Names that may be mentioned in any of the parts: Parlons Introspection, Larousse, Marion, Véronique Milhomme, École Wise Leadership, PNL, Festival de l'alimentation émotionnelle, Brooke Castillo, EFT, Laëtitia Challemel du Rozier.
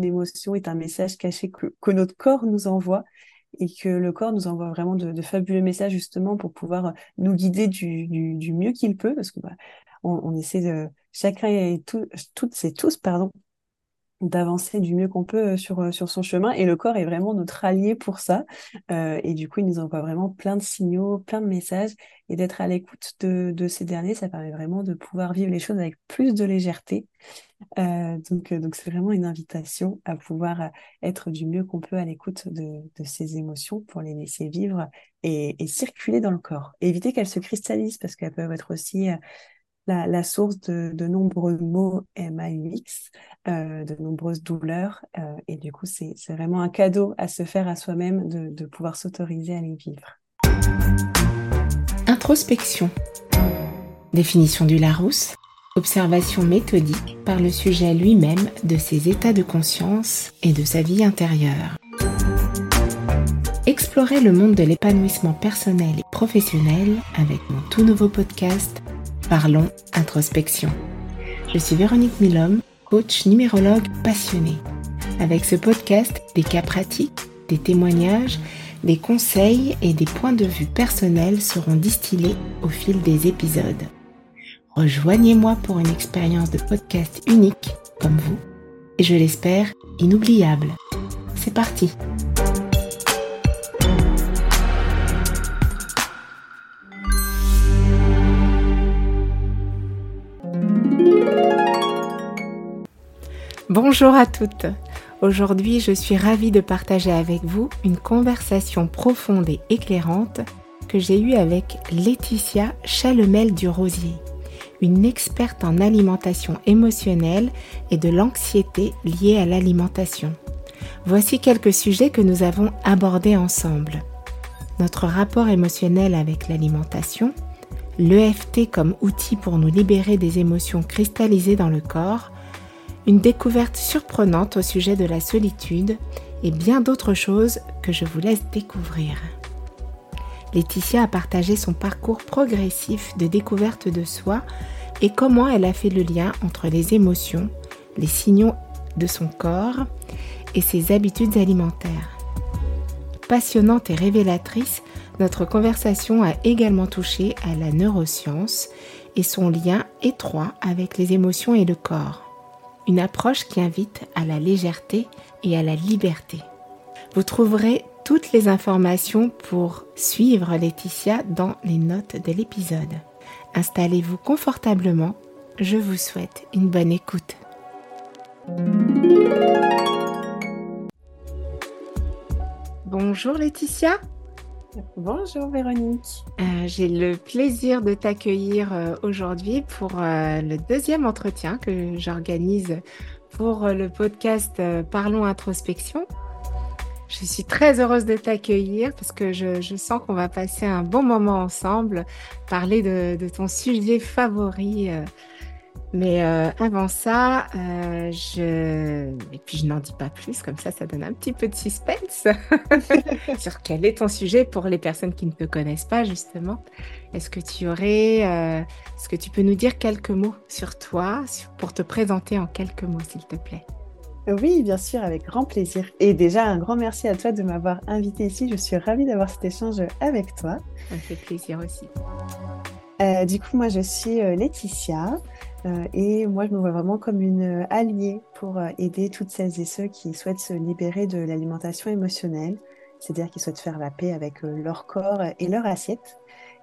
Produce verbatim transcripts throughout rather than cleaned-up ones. L'émotion est un message caché que, que notre corps nous envoie, et que le corps nous envoie vraiment de, de fabuleux messages justement pour pouvoir nous guider du, du, du mieux qu'il peut, parce que bah, on, on essaie de chacun et tout, toutes et tous pardon d'avancer du mieux qu'on peut sur, sur son chemin, et le corps est vraiment notre allié pour ça, euh, et du coup il nous envoie vraiment plein de signaux, plein de messages, et d'être à l'écoute de, de ces derniers, ça permet vraiment de pouvoir vivre les choses avec plus de légèreté, euh, donc, donc c'est vraiment une invitation à pouvoir être du mieux qu'on peut à l'écoute de, de ces émotions pour les laisser vivre et, et circuler dans le corps, et éviter qu'elles se cristallisent, parce qu'elles peuvent être aussi euh, La, la source de, de nombreux maux M A U X, euh, de nombreuses douleurs. Euh, et du coup, c'est, c'est vraiment un cadeau à se faire à soi-même de, de pouvoir s'autoriser à les vivre. Introspection. Définition du Larousse. Observation méthodique par le sujet lui-même de ses états de conscience et de sa vie intérieure. Explorer le monde de l'épanouissement personnel et professionnel avec mon tout nouveau podcast Parlons Introspection. Je suis Véronique Milhomme, coach numérologue passionnée. Avec ce podcast, des cas pratiques, des témoignages, des conseils et des points de vue personnels seront distillés au fil des épisodes. Rejoignez-moi pour une expérience de podcast unique, comme vous, et je l'espère, inoubliable. C'est parti! Bonjour à toutes. Aujourd'hui, je suis ravie de partager avec vous une conversation profonde et éclairante que j'ai eue avec Laëtitia Challemel du Rozier, une experte en alimentation émotionnelle et de l'anxiété liée à l'alimentation. Voici quelques sujets que nous avons abordés ensemble. Notre rapport émotionnel avec l'alimentation, l'E F T comme outil pour nous libérer des émotions cristallisées dans le corps, une découverte surprenante au sujet de la solitude et bien d'autres choses que je vous laisse découvrir. Laëtitia a partagé son parcours progressif de découverte de soi et comment elle a fait le lien entre les émotions, les signaux de son corps et ses habitudes alimentaires. Passionnante et révélatrice, notre conversation a également touché à la neuroscience et son lien étroit avec les émotions et le corps. Une approche qui invite à la légèreté et à la liberté. Vous trouverez toutes les informations pour suivre Laëtitia dans les notes de l'épisode. Installez-vous confortablement, je vous souhaite une bonne écoute. Bonjour Laëtitia. Bonjour Véronique. Euh, j'ai le plaisir de t'accueillir euh, aujourd'hui pour euh, le deuxième entretien que j'organise pour euh, le podcast euh, Parlons Introspection. Je suis très heureuse de t'accueillir parce que je, je sens qu'on va passer un bon moment ensemble, parler de, de ton sujet favori. Euh, mais euh, avant ça, euh, je... et puis je n'en dis pas plus, comme ça, ça donne un petit peu de suspense sur quel est ton sujet pour les personnes qui ne te connaissent pas, justement. Est-ce que tu aurais, euh... est-ce que tu peux nous dire quelques mots sur toi, sur... pour te présenter en quelques mots, s'il te plaît? Oui, bien sûr, avec grand plaisir. Et déjà, un grand merci à toi de m'avoir invitée ici. Je suis ravie d'avoir cet échange avec toi. Ça me fait plaisir aussi. Euh, du coup, moi, je suis euh, Laëtitia. Euh, et moi, je me vois vraiment comme une alliée pour euh, aider toutes celles et ceux qui souhaitent se libérer de l'alimentation émotionnelle, c'est-à-dire qui souhaitent faire la paix avec euh, leur corps et leur assiette.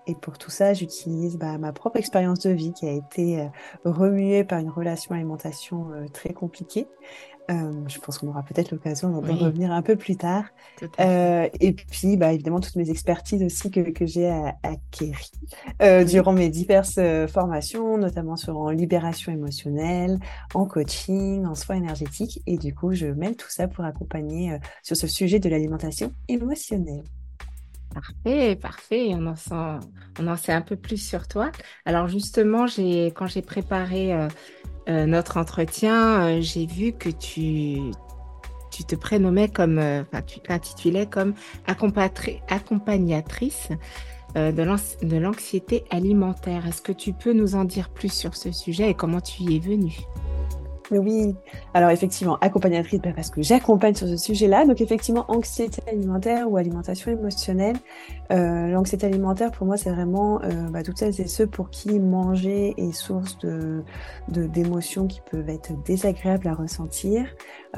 Et pour tout ça, j'utilise bah, ma propre expérience de vie qui a été euh, remuée par une relation alimentation euh, très compliquée. Euh, je pense qu'on aura peut-être l'occasion d'en oui. revenir un peu plus tard. Euh, et puis, bah, évidemment, toutes mes expertises aussi que, que j'ai acquéries euh, oui. durant mes diverses euh, formations, notamment sur, en libération émotionnelle, en coaching, en soins énergétiques. Et du coup, je mêle tout ça pour accompagner euh, sur ce sujet de l'alimentation émotionnelle. Parfait, parfait. On en, sent, on en sait un peu plus sur toi. Alors justement, j'ai, quand j'ai préparé... Euh, Euh, notre entretien, euh, j'ai vu que tu, tu te prénommais comme, euh, enfin, tu t'intitulais comme accompatri- accompagnatrice euh, de, l'anx- de l'anxiété alimentaire. Est-ce que tu peux nous en dire plus sur ce sujet et comment tu y es venue ? Oui, alors effectivement, accompagnatrice, bah parce que j'accompagne sur ce sujet-là. Donc effectivement, anxiété alimentaire ou alimentation émotionnelle. Euh, l'anxiété alimentaire, pour moi, c'est vraiment euh, bah, toutes celles et ceux pour qui manger est source de, de, d'émotions qui peuvent être désagréables à ressentir,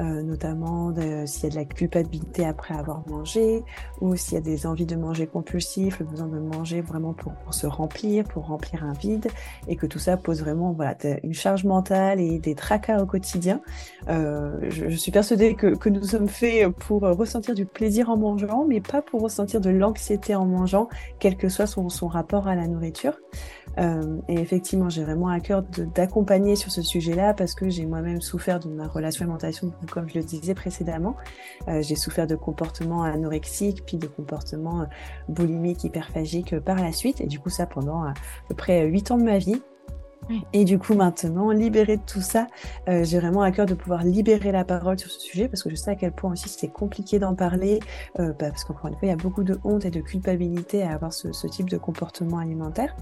euh, notamment de, s'il y a de la culpabilité après avoir mangé, ou s'il y a des envies de manger compulsifs, le besoin de manger vraiment pour, pour se remplir, pour remplir un vide, et que tout ça pose vraiment voilà, une charge mentale et des tracas au quotidien. Euh, je, je suis persuadée que, que nous sommes faits pour ressentir du plaisir en mangeant, mais pas pour ressentir de l'anxiété en mangeant, quel que soit son, son rapport à la nourriture. Euh, et effectivement, j'ai vraiment à cœur de, d'accompagner sur ce sujet-là, parce que j'ai moi-même souffert de ma relation alimentation, comme je le disais précédemment. Euh, j'ai souffert de comportements anorexiques, puis de comportements boulimiques, hyperphagiques par la suite, et du coup ça pendant à peu près huit ans de ma vie. Et du coup, maintenant, libérée de tout ça, euh, j'ai vraiment à cœur de pouvoir libérer la parole sur ce sujet, parce que je sais à quel point aussi c'est compliqué d'en parler, euh, bah, parce qu'encore une fois, il y a beaucoup de honte et de culpabilité à avoir ce, ce type de comportement alimentaire.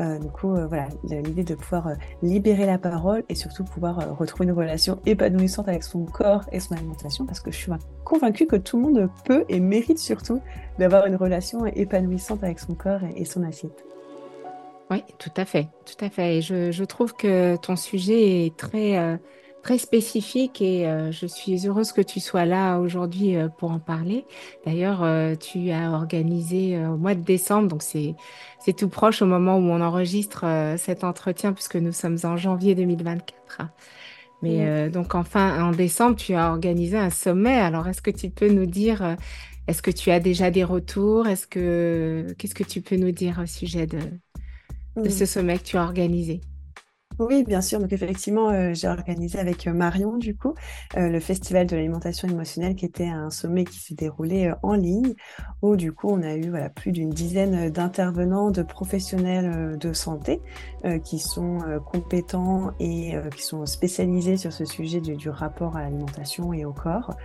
Euh, du coup, euh, voilà, l'idée de pouvoir euh, libérer la parole et surtout pouvoir euh, retrouver une relation épanouissante avec son corps et son alimentation, parce que je suis convaincue que tout le monde peut et mérite surtout d'avoir une relation épanouissante avec son corps et, et son assiette. Oui, tout à fait, tout à fait. Et je, je trouve que ton sujet est très, euh, très spécifique et euh, je suis heureuse que tu sois là aujourd'hui euh, pour en parler. D'ailleurs, euh, tu as organisé euh, au mois de décembre, donc c'est, c'est tout proche au moment où on enregistre euh, cet entretien, puisque nous sommes en janvier deux mille vingt-quatre. Mais mmh. euh, donc enfin, en décembre, tu as organisé un sommet. Alors, est-ce que tu peux nous dire, euh, est-ce que tu as déjà des retours ? Est-ce que, qu'est-ce que tu peux nous dire au sujet de... de ce sommet que tu as organisé? Oui, bien sûr. Donc effectivement, euh, j'ai organisé avec Marion, du coup, euh, le Festival de l'alimentation émotionnelle, qui était un sommet qui s'est déroulé euh, en ligne, où du coup, on a eu voilà, plus d'une dizaine d'intervenants, de professionnels euh, de santé, euh, qui sont euh, compétents et euh, qui sont spécialisés sur ce sujet du, du rapport à l'alimentation et au corps.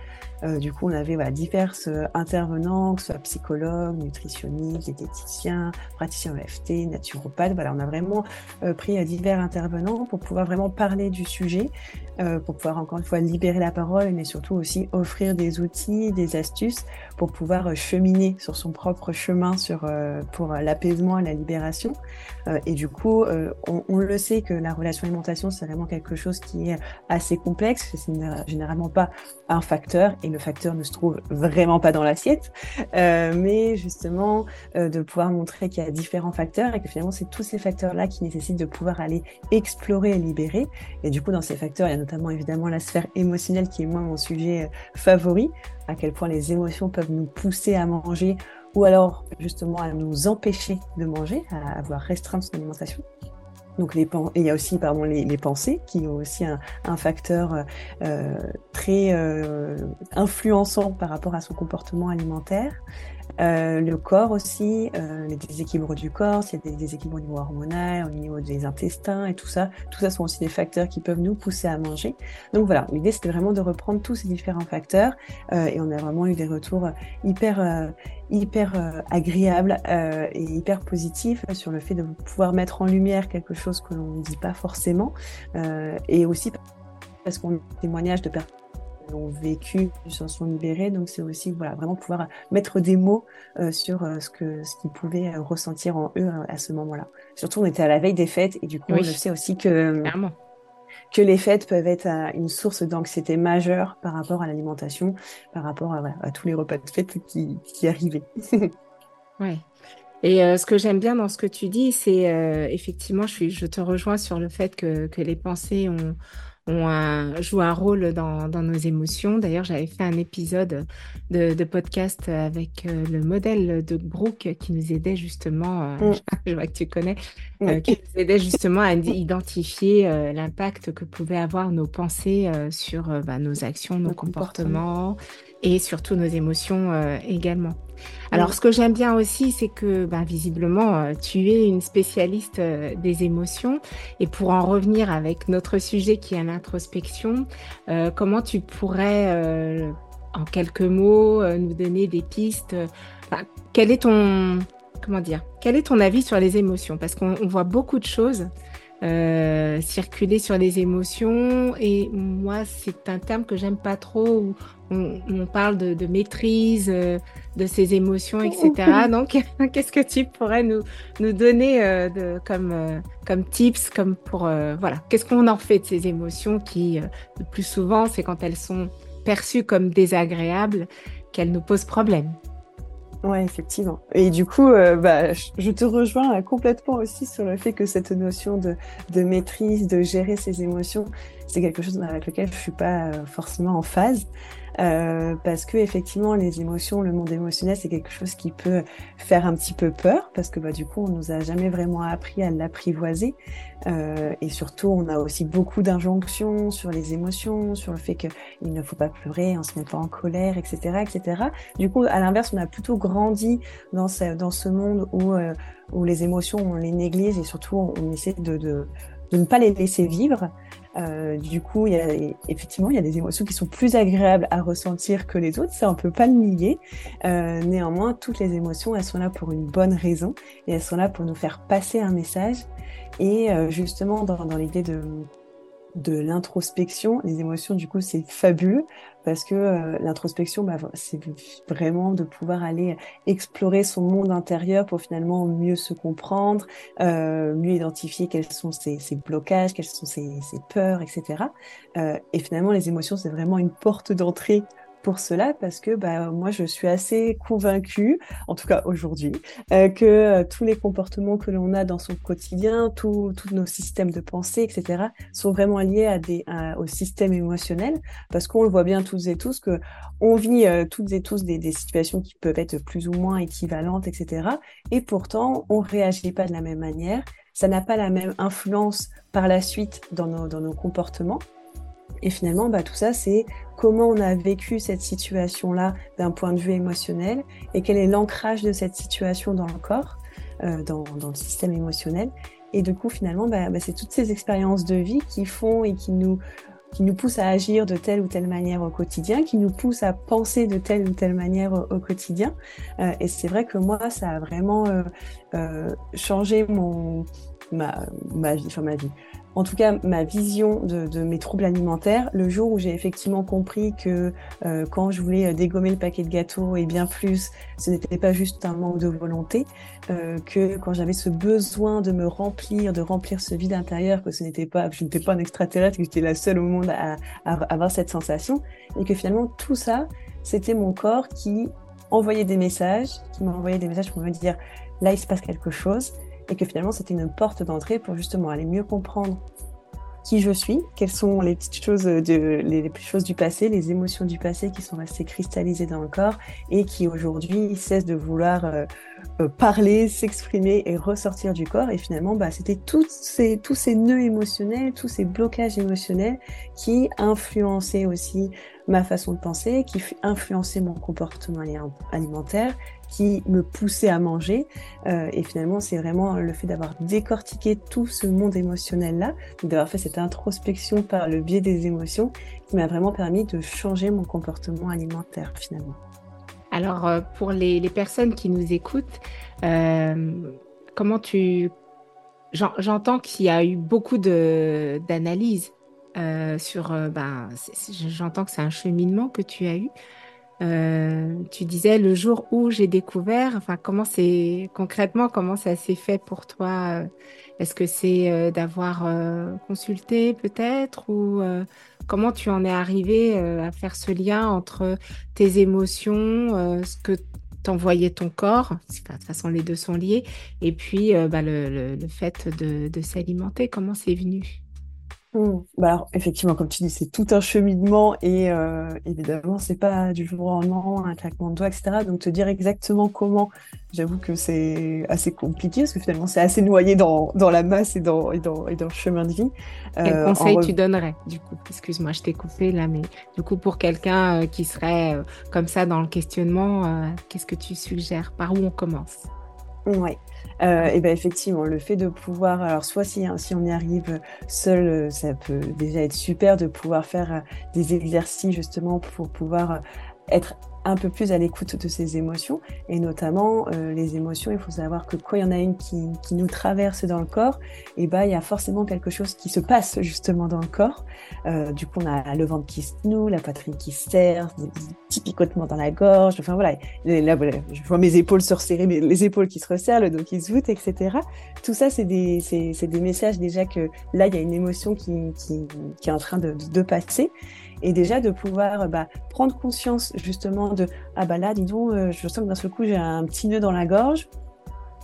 Euh, du coup, on avait voilà, divers euh, intervenants, que ce soit psychologues, nutritionnistes, diététiciens, praticiens E F T, naturopathes. Voilà, on a vraiment euh, pris euh, divers intervenants pour pouvoir vraiment parler du sujet, euh, pour pouvoir encore une fois libérer la parole, mais surtout aussi offrir des outils, des astuces pour pouvoir euh, cheminer sur son propre chemin sur, euh, pour euh, l'apaisement et la libération. Euh, et du coup, euh, on, on le sait que la relation alimentation, c'est vraiment quelque chose qui est assez complexe. C'est généralement pas un facteur. Et le facteur ne se trouve vraiment pas dans l'assiette, euh, mais justement euh, de pouvoir montrer qu'il y a différents facteurs et que finalement c'est tous ces facteurs-là qui nécessitent de pouvoir aller explorer et libérer. Et du coup, dans ces facteurs, il y a notamment évidemment la sphère émotionnelle, qui est moi mon sujet euh, favori, à quel point les émotions peuvent nous pousser à manger ou alors justement à nous empêcher de manger, à avoir restreint son alimentation. Donc les pen- et il y a aussi pardon, les, les pensées qui ont aussi un, un facteur euh, très euh, influençant par rapport à son comportement alimentaire. Euh, le corps aussi, euh, les déséquilibres du corps, s'il y a des déséquilibres au niveau hormonal, au niveau des intestins et tout ça, tout ça sont aussi des facteurs qui peuvent nous pousser à manger. Donc voilà, l'idée c'était vraiment de reprendre tous ces différents facteurs euh, et on a vraiment eu des retours hyper, euh, hyper euh, agréables euh, et hyper positifs sur le fait de pouvoir mettre en lumière quelque chose que l'on ne dit pas forcément euh, et aussi parce qu'on a des témoignages de personnes ont vécu, s'en sont libérés, donc c'est aussi voilà, vraiment pouvoir mettre des mots euh, sur euh, ce, que, ce qu'ils pouvaient euh, ressentir en eux euh, à ce moment-là. Surtout, on était à la veille des fêtes, et du coup, oui. Je sais aussi que, que les fêtes peuvent être euh, une source d'anxiété majeure par rapport à l'alimentation, par rapport à, voilà, à tous les repas de fête qui, qui arrivaient. Oui. Et euh, ce que j'aime bien dans ce que tu dis, c'est euh, effectivement, je, suis, je te rejoins sur le fait que, que les pensées ont On un, joue un rôle dans, dans nos émotions. D'ailleurs, j'avais fait un épisode de, de podcast avec euh, le modèle de Brooke qui nous aidait justement, euh, mm. je vois que tu connais, mm. euh, qui nous aidait justement à identifier euh, l'impact que pouvaient avoir nos pensées euh, sur euh, bah, nos actions, nos, nos comportements, comportements et surtout nos émotions euh, également. Alors, ce que j'aime bien aussi, c'est que, ben, visiblement, tu es une spécialiste euh, des émotions. Et pour en revenir avec notre sujet qui est l'introspection, euh, comment tu pourrais, euh, en quelques mots, euh, nous donner des pistes euh, ben, quel est ton, comment dire, quel est ton avis sur les émotions ? Parce qu'on on voit beaucoup de choses. euh, circuler sur les émotions. Et moi, c'est un terme que j'aime pas trop, où on, on parle de, de maîtrise euh, de ses émotions, et cetera. Donc, qu'est-ce que tu pourrais nous, nous donner euh, de, comme, euh, comme tips, comme pour, euh, voilà. Qu'est-ce qu'on en fait de ces émotions qui, euh, le plus souvent, c'est quand elles sont perçues comme désagréables qu'elles nous posent problème. Ouais, effectivement. Et du coup, euh, bah, je te rejoins complètement aussi sur le fait que cette notion de, de maîtrise, de gérer ses émotions, c'est quelque chose avec lequel je suis pas forcément en phase. Euh, parce que effectivement, les émotions, le monde émotionnel, c'est quelque chose qui peut faire un petit peu peur, parce que bah du coup, on nous a jamais vraiment appris à l'apprivoiser, euh, et surtout, on a aussi beaucoup d'injonctions sur les émotions, sur le fait que il ne faut pas pleurer, on se met pas en colère, et cetera, et cetera. Du coup, à l'inverse, on a plutôt grandi dans ce dans ce monde où euh, où les émotions, on les néglige et surtout, on essaie de de de ne pas les laisser vivre. Euh, du coup, il y a, effectivement, il y a des émotions qui sont plus agréables à ressentir que les autres, ça on peut pas le nier. Euh, néanmoins, toutes les émotions, elles sont là pour une bonne raison et elles sont là pour nous faire passer un message. Et euh, justement, dans, dans l'idée de de l'introspection, les émotions, du coup, c'est fabuleux parce que euh, l'introspection, bah, c'est vraiment de pouvoir aller explorer son monde intérieur pour finalement mieux se comprendre, euh, mieux identifier quels sont ses, ses blocages, quelles sont ses, ses peurs, et cetera. Euh, et finalement, les émotions, c'est vraiment une porte d'entrée pour cela, parce que bah, moi, je suis assez convaincue, en tout cas aujourd'hui, euh, que euh, tous les comportements que l'on a dans son quotidien, tous nos systèmes de pensée, et cetera, sont vraiment liés à des, à, au système émotionnel, parce qu'on le voit bien toutes et tous, que on vit euh, toutes et tous des, des situations qui peuvent être plus ou moins équivalentes, et cetera, et pourtant, on réagit pas de la même manière, ça n'a pas la même influence par la suite dans nos, dans nos comportements. Et finalement, bah, tout ça, c'est comment on a vécu cette situation-là d'un point de vue émotionnel et quel est l'ancrage de cette situation dans le corps, euh, dans, dans le système émotionnel. Et du coup, finalement, bah, bah, c'est toutes ces expériences de vie qui font et qui nous, qui nous poussent à agir de telle ou telle manière au quotidien, qui nous poussent à penser de telle ou telle manière au, au quotidien. Euh, et c'est vrai que moi, ça a vraiment euh, euh, changé mon, ma, ma vie, enfin ma vie. En tout cas, ma vision de, de mes troubles alimentaires, le jour où j'ai effectivement compris que euh, quand je voulais dégommer le paquet de gâteaux et bien plus, ce n'était pas juste un manque de volonté, euh, que quand j'avais ce besoin de me remplir, de remplir ce vide intérieur, que ce n'était pas, je n'étais pas un extraterrestre, que j'étais la seule au monde à, à avoir cette sensation, et que finalement tout ça, c'était mon corps qui envoyait des messages, qui m'envoyait des messages pour me dire « là, il se passe quelque chose ». Et que finalement, c'était une porte d'entrée pour justement aller mieux comprendre qui je suis, quelles sont les petites choses, de, les, les choses du passé, les émotions du passé qui sont restées cristallisées dans le corps et qui aujourd'hui cessent de vouloir euh, parler, s'exprimer et ressortir du corps. Et finalement, bah, c'était toutes ces, tous ces nœuds émotionnels, tous ces blocages émotionnels qui influençaient aussi ma façon de penser, qui influençaient mon comportement alimentaire, qui me poussait à manger. Euh, et finalement, c'est vraiment le fait d'avoir décortiqué tout ce monde émotionnel-là, d'avoir fait cette introspection par le biais des émotions, qui m'a vraiment permis de changer mon comportement alimentaire, finalement. Alors, pour les, les personnes qui nous écoutent, euh, comment tu... J'en, j'entends qu'il y a eu beaucoup de, d'analyses euh, sur... Euh, ben, j'entends que c'est un cheminement que tu as eu. Euh, tu disais le jour où j'ai découvert, enfin, comment c'est concrètement, comment ça s'est fait pour toi? Est-ce que c'est euh, d'avoir euh, consulté peut-être, ou euh, comment tu en es arrivée euh, à faire ce lien entre tes émotions, euh, ce que t'envoyait ton corps, de toute façon les deux sont liés, et puis euh, bah, le, le, le fait de, de s'alimenter, comment c'est venu? Mmh. Bah alors, effectivement, comme tu dis, c'est tout un cheminement et euh, évidemment, c'est pas du jour au lendemain, un claquement de doigts, et cetera. Donc, te dire exactement comment, j'avoue que c'est assez compliqué parce que finalement, c'est assez noyé dans, dans la masse et dans, et, dans, et dans le chemin de vie. Euh, Quel conseil en... tu donnerais, du coup? Excuse-moi, je t'ai coupé là, mais du coup, pour quelqu'un euh, qui serait euh, comme ça dans le questionnement, euh, qu'est-ce que tu suggères? Par où on commence? Oui, euh, et ben effectivement, le fait de pouvoir, alors soit si, hein, si on y arrive seul, ça peut déjà être super de pouvoir faire des exercices justement pour pouvoir être un peu plus à l'écoute de ses émotions, et notamment euh, les émotions, il faut savoir que quand il y en a une qui, qui nous traverse dans le corps, et ben, il y a forcément quelque chose qui se passe justement dans le corps. Euh, du coup, on a le ventre qui se noue, la poitrine qui se serre, des petits picotements dans la gorge, enfin voilà. Et là, voilà, je vois mes épaules se resserrer, mais les épaules qui se resserrent, le dos qui se voûte, et cetera. Tout ça, c'est des, c'est, c'est des messages déjà que là, il y a une émotion qui, qui, qui est en train de, de passer. Et déjà de pouvoir bah, prendre conscience justement de « Ah bah là, dis donc, euh, je sens que d'un seul coup, j'ai un petit nœud dans la gorge.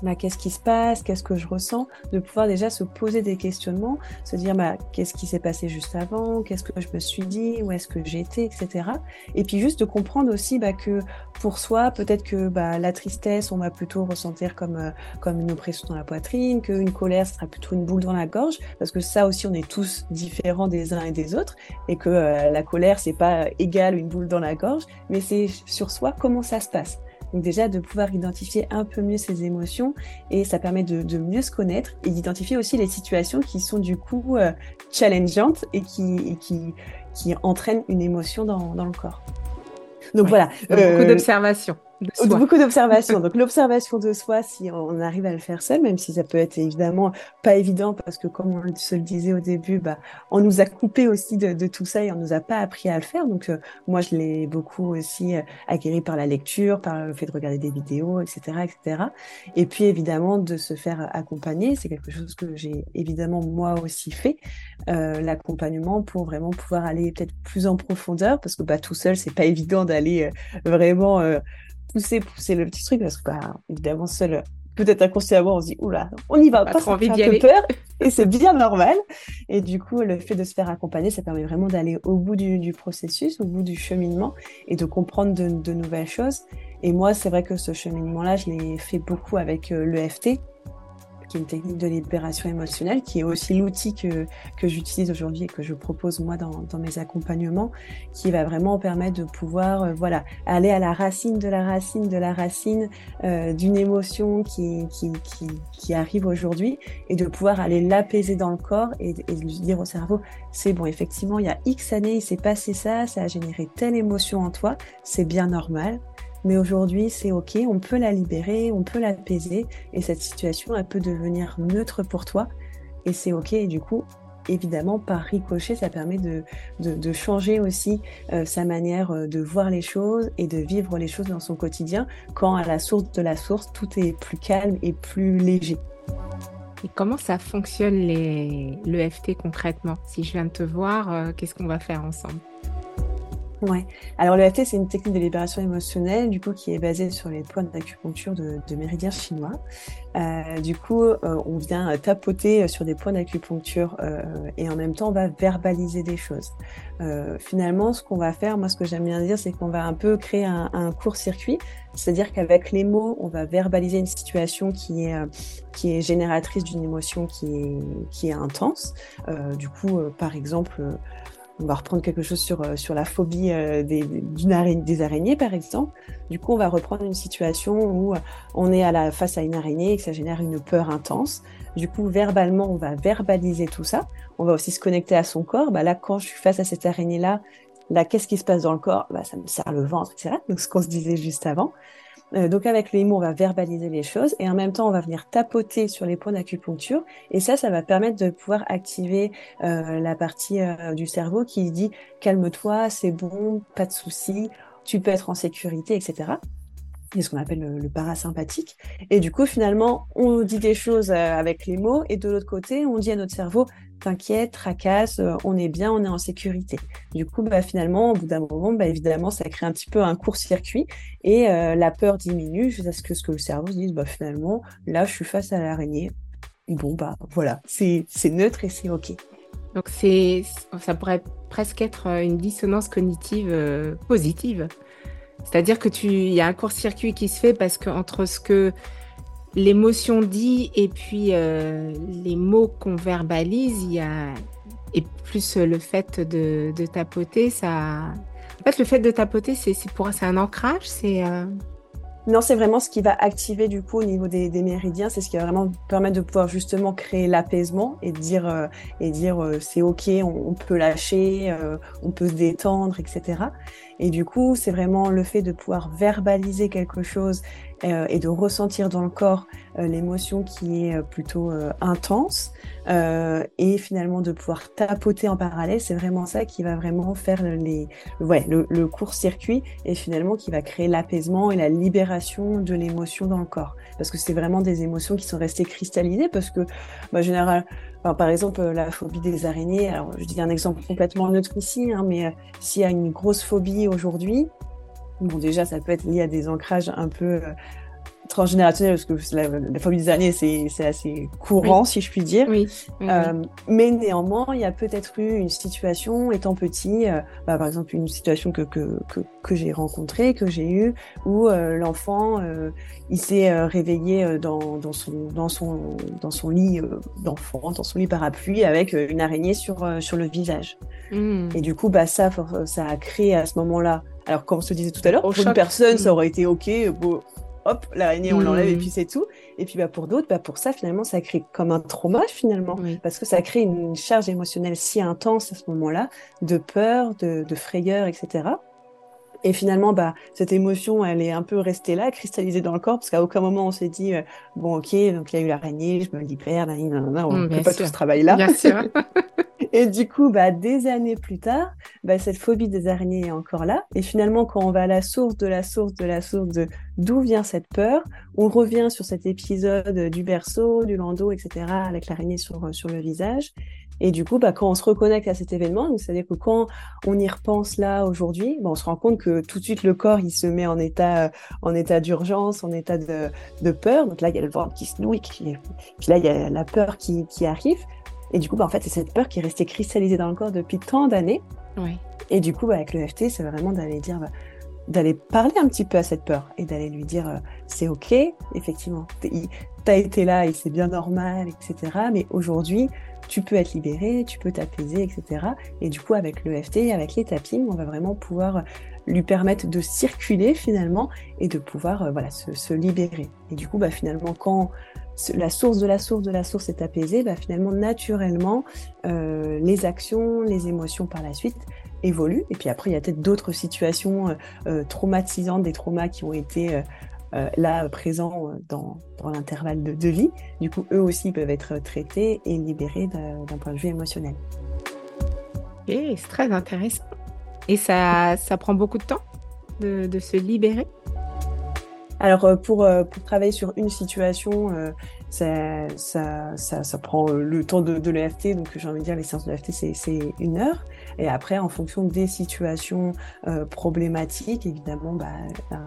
Bah, qu'est-ce qui se passe ? Qu'est-ce que je ressens ?» De pouvoir déjà se poser des questionnements, se dire bah, « Qu'est-ce qui s'est passé juste avant ? Qu'est-ce que je me suis dit ? Où est-ce que j'étais ?» et cetera. Et puis juste de comprendre aussi bah, que pour soi, peut-être que bah, la tristesse, on va plutôt ressentir comme, euh, comme une oppression dans la poitrine, qu'une colère, ce sera plutôt une boule dans la gorge, parce que ça aussi, on est tous différents des uns et des autres, et que euh, la colère, c'est pas égal une boule dans la gorge, mais c'est sur soi comment ça se passe. Donc déjà, de pouvoir identifier un peu mieux ses émotions, et ça permet de, de mieux se connaître et d'identifier aussi les situations qui sont du coup euh, challengeantes et qui, et qui, qui entraînent une émotion dans, dans le corps. Donc ouais. voilà. Euh, beaucoup d'observations. De beaucoup d'observations. Donc l'observation de soi, si on arrive à le faire seul, même si ça peut être évidemment pas évident, parce que comme on se le disait au début, bah, on nous a coupé aussi de, de tout ça et on nous a pas appris à le faire. Donc euh, moi, je l'ai beaucoup aussi euh, acquéri par la lecture, par le fait de regarder des vidéos, et cetera, et cetera. Et puis évidemment de se faire accompagner, c'est quelque chose que j'ai évidemment moi aussi fait, euh, l'accompagnement pour vraiment pouvoir aller peut-être plus en profondeur, parce que bah tout seul, c'est pas évident d'aller euh, vraiment euh, Pousser, pousser le petit truc, parce que, bah, évidemment, seul, peut-être inconsciemment, on se dit, oula, on y va, pas trop envie d'y aller. Peur, et c'est bien normal. Et du coup, le fait de se faire accompagner, ça permet vraiment d'aller au bout du, du processus, au bout du cheminement, et de comprendre de, de nouvelles choses. Et moi, c'est vrai que ce cheminement-là, je l'ai fait beaucoup avec euh, l'E F T, qui est une technique de libération émotionnelle, qui est aussi l'outil que, que j'utilise aujourd'hui et que je propose moi dans, dans mes accompagnements, qui va vraiment permettre de pouvoir euh, voilà, aller à la racine de la racine de la racine euh, d'une émotion qui, qui, qui, qui arrive aujourd'hui, et de pouvoir aller l'apaiser dans le corps et, et lui dire au cerveau, c'est bon, effectivement, il y a X années, il s'est passé ça, ça a généré telle émotion en toi, c'est bien normal. Mais aujourd'hui, c'est OK, on peut la libérer, on peut l'apaiser, et cette situation, elle peut devenir neutre pour toi, et c'est OK. Et du coup, évidemment, par ricochet, ça permet de, de, de changer aussi euh, sa manière de voir les choses et de vivre les choses dans son quotidien, quand à la source de la source, tout est plus calme et plus léger. Et comment ça fonctionne les, l'E F T concrètement ? Si je viens de te voir, euh, qu'est-ce qu'on va faire ensemble ? Ouais. Alors l'E F T, c'est une technique de libération émotionnelle, du coup, qui est basée sur les points d'acupuncture de, de méridien chinois. Euh, du coup, euh, on vient tapoter sur des points d'acupuncture euh, et en même temps, on va verbaliser des choses. Euh, finalement, ce qu'on va faire, moi, ce que j'aime bien dire, c'est qu'on va un peu créer un, un court-circuit. C'est-à-dire qu'avec les mots, on va verbaliser une situation qui est, qui est génératrice d'une émotion qui est, qui est intense. Euh, du coup, euh, par exemple... Euh, On va reprendre quelque chose sur, sur la phobie euh, des, d'une araignée, des araignées, par exemple. Du coup, on va reprendre une situation où on est à la, face à une araignée et que ça génère une peur intense. Du coup, verbalement, on va verbaliser tout ça. On va aussi se connecter à son corps. Bah là, quand je suis face à cette araignée-là, là, qu'est-ce qui se passe dans le corps ? Bah, ça me serre le ventre, et cetera. Donc, ce qu'on se disait juste avant. Euh, donc, avec les mots, on va verbaliser les choses et en même temps, on va venir tapoter sur les points d'acupuncture. Et ça, ça va permettre de pouvoir activer euh, la partie euh, du cerveau qui dit « calme-toi, c'est bon, pas de soucis, tu peux être en sécurité, et cetera » C'est ce qu'on appelle le, le parasympathique. Et du coup, finalement, on dit des choses euh, avec les mots et de l'autre côté, on dit à notre cerveau « t'inquiète, tracasse, on est bien, on est en sécurité. » Du coup, bah, finalement, au bout d'un moment, bah, évidemment, ça crée un petit peu un court-circuit et euh, la peur diminue jusqu'à ce que, ce que le cerveau se dise, bah, finalement, là, je suis face à l'araignée. Bon, bah, voilà, c'est, c'est neutre et c'est OK. Donc, c'est, ça pourrait presque être une dissonance cognitive euh, positive. C'est-à-dire que tu, y a un court-circuit qui se fait parce qu'entre ce que l'émotion dit et puis euh, les mots qu'on verbalise, il y a et plus le fait de, de tapoter, ça. En fait, le fait de tapoter, c'est, c'est pour c'est un ancrage, c'est. Euh... Non, c'est vraiment ce qui va activer du coup au niveau des, des méridiens, c'est ce qui va vraiment permettre de pouvoir justement créer l'apaisement et de dire, euh, et dire euh, c'est ok, on, on peut lâcher, euh, on peut se détendre, et cetera. Et du coup, c'est vraiment le fait de pouvoir verbaliser quelque chose euh, et de ressentir dans le corps euh, l'émotion qui est plutôt euh, intense euh, et finalement de pouvoir tapoter en parallèle, c'est vraiment ça qui va vraiment faire les, ouais, le, le court-circuit et finalement qui va créer l'apaisement et la libération de l'émotion dans le corps, parce que c'est vraiment des émotions qui sont restées cristallisées, parce que bah, général, enfin, par exemple la phobie des araignées, alors je dis un exemple complètement neutre ici, hein, mais euh, s'il y a une grosse phobie aujourd'hui, bon déjà ça peut être lié à des ancrages un peu euh, transgénérationnels, parce que la, la phobie des araignées c'est, c'est assez courant, oui. Si je puis dire, oui. Mmh. euh, mais néanmoins il y a peut-être eu une situation étant petit, euh, bah, par exemple une situation que, que, que que j'ai rencontré, que j'ai eu, où euh, l'enfant, euh, il s'est euh, réveillé dans, dans, son, dans, son, dans son lit euh, d'enfant, dans son lit parapluie, avec euh, une araignée sur, euh, sur le visage. Mmh. Et du coup, bah, ça, ça a créé à ce moment-là, alors comme on se disait tout à l'heure, pour une personne, mmh. ça aurait été OK, bon, hop, l'araignée, on mmh. l'enlève et puis c'est tout. Et puis bah, pour d'autres, bah, pour ça, finalement, ça crée comme un trauma, finalement, oui. Parce que ça crée une charge émotionnelle si intense à ce moment-là, de peur, de, de frayeur, et cetera, et finalement, bah, cette émotion, elle est un peu restée là, cristallisée dans le corps, parce qu'à aucun moment, on s'est dit, euh, bon, ok, donc il y a eu l'araignée, je me libère, là, là, là, on ne fait pas sûr. Tout ce travail-là. Bien sûr. Et du coup, bah, des années plus tard, bah, cette phobie des araignées est encore là. Et finalement, quand on va à la source de la source de la source de d'où vient cette peur, on revient sur cet épisode du berceau, du landau, et cetera, avec l'araignée sur, sur le visage. Et du coup, bah, quand on se reconnecte à cet événement, donc c'est-à-dire que quand on y repense là aujourd'hui, bah, on se rend compte que tout de suite le corps il se met en état, en état d'urgence, en état de, de peur. Donc là, il y a le ventre qui se noue, puis là, il y a la peur qui, qui arrive. Et du coup, bah, en fait, c'est cette peur qui est restée cristallisée dans le corps depuis tant d'années. Oui. Et du coup, bah, avec l'E F T, c'est vraiment d'aller dire... Bah, d'aller parler un petit peu à cette peur et d'aller lui dire euh, c'est ok, effectivement t'as été là et c'est bien normal, etc., mais aujourd'hui tu peux être libéré, tu peux t'apaiser, etc. Et du coup avec l'E F T, avec les tappings, on va vraiment pouvoir lui permettre de circuler finalement et de pouvoir euh, voilà, se, se libérer. Et du coup bah, finalement quand la source de la source de la source est apaisée, bah, finalement naturellement euh, les actions, les émotions par la suite évolue. Et puis après, il y a peut-être d'autres situations euh, traumatisantes, des traumas qui ont été euh, euh, là présents dans, dans l'intervalle de, de vie. Du coup, eux aussi peuvent être traités et libérés d'un, d'un point de vue émotionnel. Et c'est très intéressant. Et ça, ça prend beaucoup de temps de, de se libérer. Alors, pour, pour travailler sur une situation, euh, ça, ça, ça, ça prend le temps de, de l'E F T. Donc, j'ai envie de dire, les séances de l'E F T, c'est, c'est une heure. Et après, en fonction des situations euh, problématiques, évidemment, bah,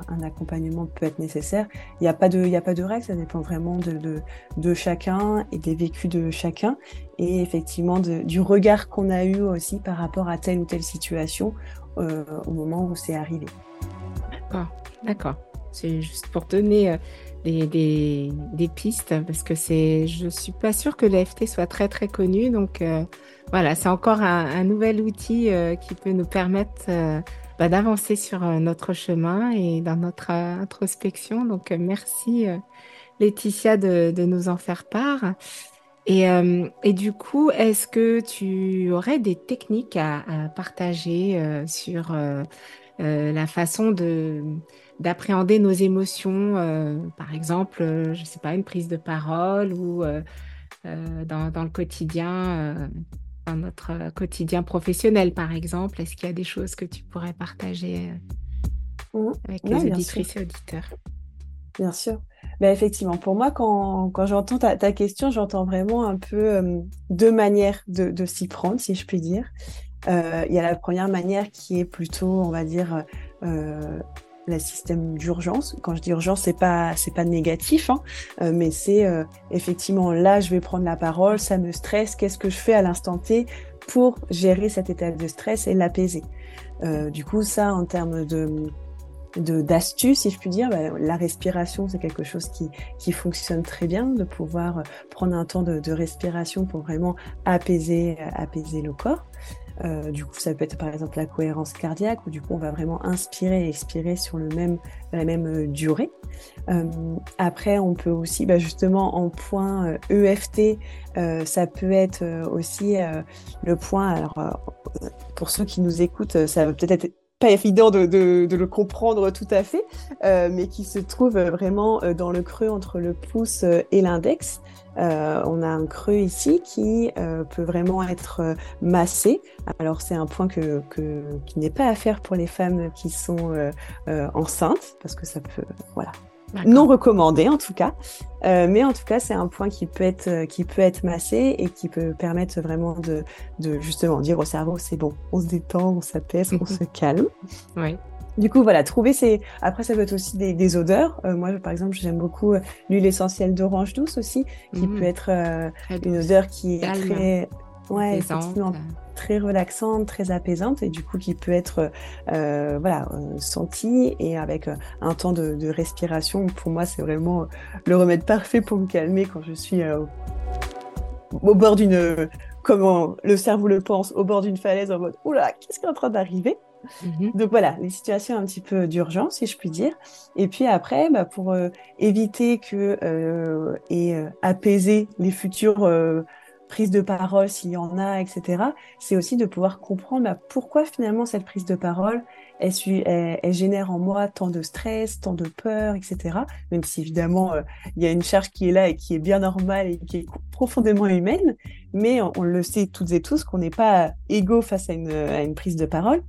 un accompagnement peut être nécessaire. Il n'y a pas de, il n'y a pas de règle, ça dépend vraiment de, de, de chacun et des vécus de chacun. Et effectivement, de, du regard qu'on a eu aussi par rapport à telle ou telle situation euh, au moment où c'est arrivé. D'accord, d'accord. C'est juste pour donner euh, des, des, des pistes, parce que c'est, je ne suis pas sûre que l'E F T soit très, très connu. Donc, euh, voilà, c'est encore un, un nouvel outil euh, qui peut nous permettre euh, bah, d'avancer sur euh, notre chemin et dans notre euh, introspection. Donc, euh, merci, euh, Laëtitia, de, de nous en faire part. Et, euh, et du coup, est-ce que tu aurais des techniques à, à partager euh, sur euh, euh, la façon de... d'appréhender nos émotions, euh, par exemple, euh, je ne sais pas, une prise de parole ou euh, euh, dans, dans le quotidien, euh, dans notre quotidien professionnel, par exemple. Est-ce qu'il y a des choses que tu pourrais partager euh, mmh. avec oui, les auditrices sûr. Et auditeurs ? Bien sûr. Ben effectivement, pour moi, quand, quand j'entends ta, ta question, j'entends vraiment un peu euh, deux manières de, de s'y prendre, si je puis dire. Il euh, y a la première manière qui est plutôt, on va dire... Euh, le système d'urgence. Quand je dis urgence, c'est pas c'est pas négatif, hein, euh, mais c'est euh, effectivement là, je vais prendre la parole, ça me stresse, qu'est-ce que je fais à l'instant T pour gérer cet état de stress et l'apaiser. Euh, du coup, ça, en termes de de d'astuces, si je puis dire, bah, la respiration, c'est quelque chose qui qui fonctionne très bien, de pouvoir prendre un temps de, de respiration pour vraiment apaiser apaiser le corps. Euh, du coup, ça peut être par exemple la cohérence cardiaque, où du coup, on va vraiment inspirer et expirer sur le même, la même durée. Euh, après, on peut aussi, bah, justement, en point euh, E F T, euh, ça peut être euh, aussi euh, le point, alors euh, pour ceux qui nous écoutent, ça va peut-être être pas évident de, de, de le comprendre tout à fait, euh, mais qui se trouve vraiment dans le creux entre le pouce et l'index. Euh, on a un creux ici qui euh, peut vraiment être euh, massé. Alors c'est un point que, que, qui n'est pas à faire pour les femmes qui sont euh, euh, enceintes, parce que ça peut, voilà, D'accord. non recommandé en tout cas. Euh, mais en tout cas, c'est un point qui peut être qui peut être massé et qui peut permettre vraiment de, de justement dire au cerveau, c'est bon, on se détend, on s'apaise, on se calme. Oui. Du coup, voilà, trouver ces... Après, ça peut être aussi des, des odeurs. Euh, moi, par exemple, j'aime beaucoup l'huile essentielle d'orange douce aussi, qui mmh, peut être euh, une odeur qui est Calme. très... Ouais, effectivement, très relaxante, très apaisante, et du coup, qui peut être euh, voilà, sentie, et avec un temps de, de respiration. Pour moi, c'est vraiment le remède parfait pour me calmer quand je suis euh, au bord d'une... Comment le cerveau le pense, au bord d'une falaise, en mode « Oula, qu'est-ce qui est en train d'arriver ?» Mmh. Donc voilà, les situations un petit peu d'urgence, si je puis dire. Et puis après, bah, pour euh, éviter que, euh, et euh, apaiser les futures euh, prises de parole, s'il y en a, et cetera, c'est aussi de pouvoir comprendre bah, pourquoi finalement cette prise de parole, elle, elle, elle génère en moi tant de stress, tant de peur, et cetera. Même si évidemment, euh, il y a une charge qui est là et qui est bien normale et qui est profondément humaine, mais on, on le sait toutes et tous qu'on n'est pas égaux face à une, à une prise de parole.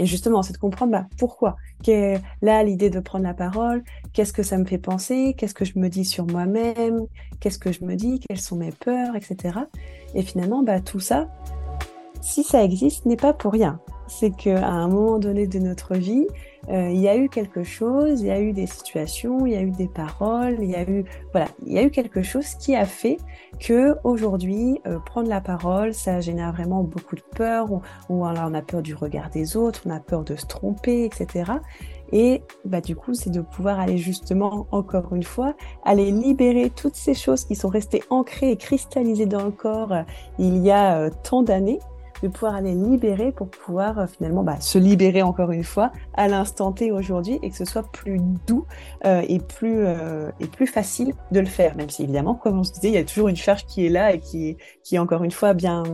Et justement, c'est de comprendre bah, pourquoi. Qu'est, là, l'idée de prendre la parole, qu'est-ce que ça me fait penser, qu'est-ce que je me dis sur moi-même, qu'est-ce que je me dis, quelles sont mes peurs, et cetera. Et finalement, bah, tout ça, si ça existe, n'est pas pour rien. C'est qu'à un moment donné de notre vie, euh, il y a eu quelque chose, il y a eu des situations, il y a eu des paroles, il y a eu, voilà, il y a eu quelque chose qui a fait qu'aujourd'hui, euh, prendre la parole, ça génère vraiment beaucoup de peur, ou, ou alors on a peur du regard des autres, on a peur de se tromper, et cetera. Et bah, du coup, c'est de pouvoir aller justement, encore une fois, aller libérer toutes ces choses qui sont restées ancrées et cristallisées dans le corps euh, il y a euh, tant d'années, de pouvoir aller libérer pour pouvoir euh, finalement bah, se libérer encore une fois à l'instant T aujourd'hui, et que ce soit plus doux euh, et, plus, euh, et plus facile de le faire, même si évidemment, comme on se disait, il y a toujours une charge qui est là et qui, qui est encore une fois bien,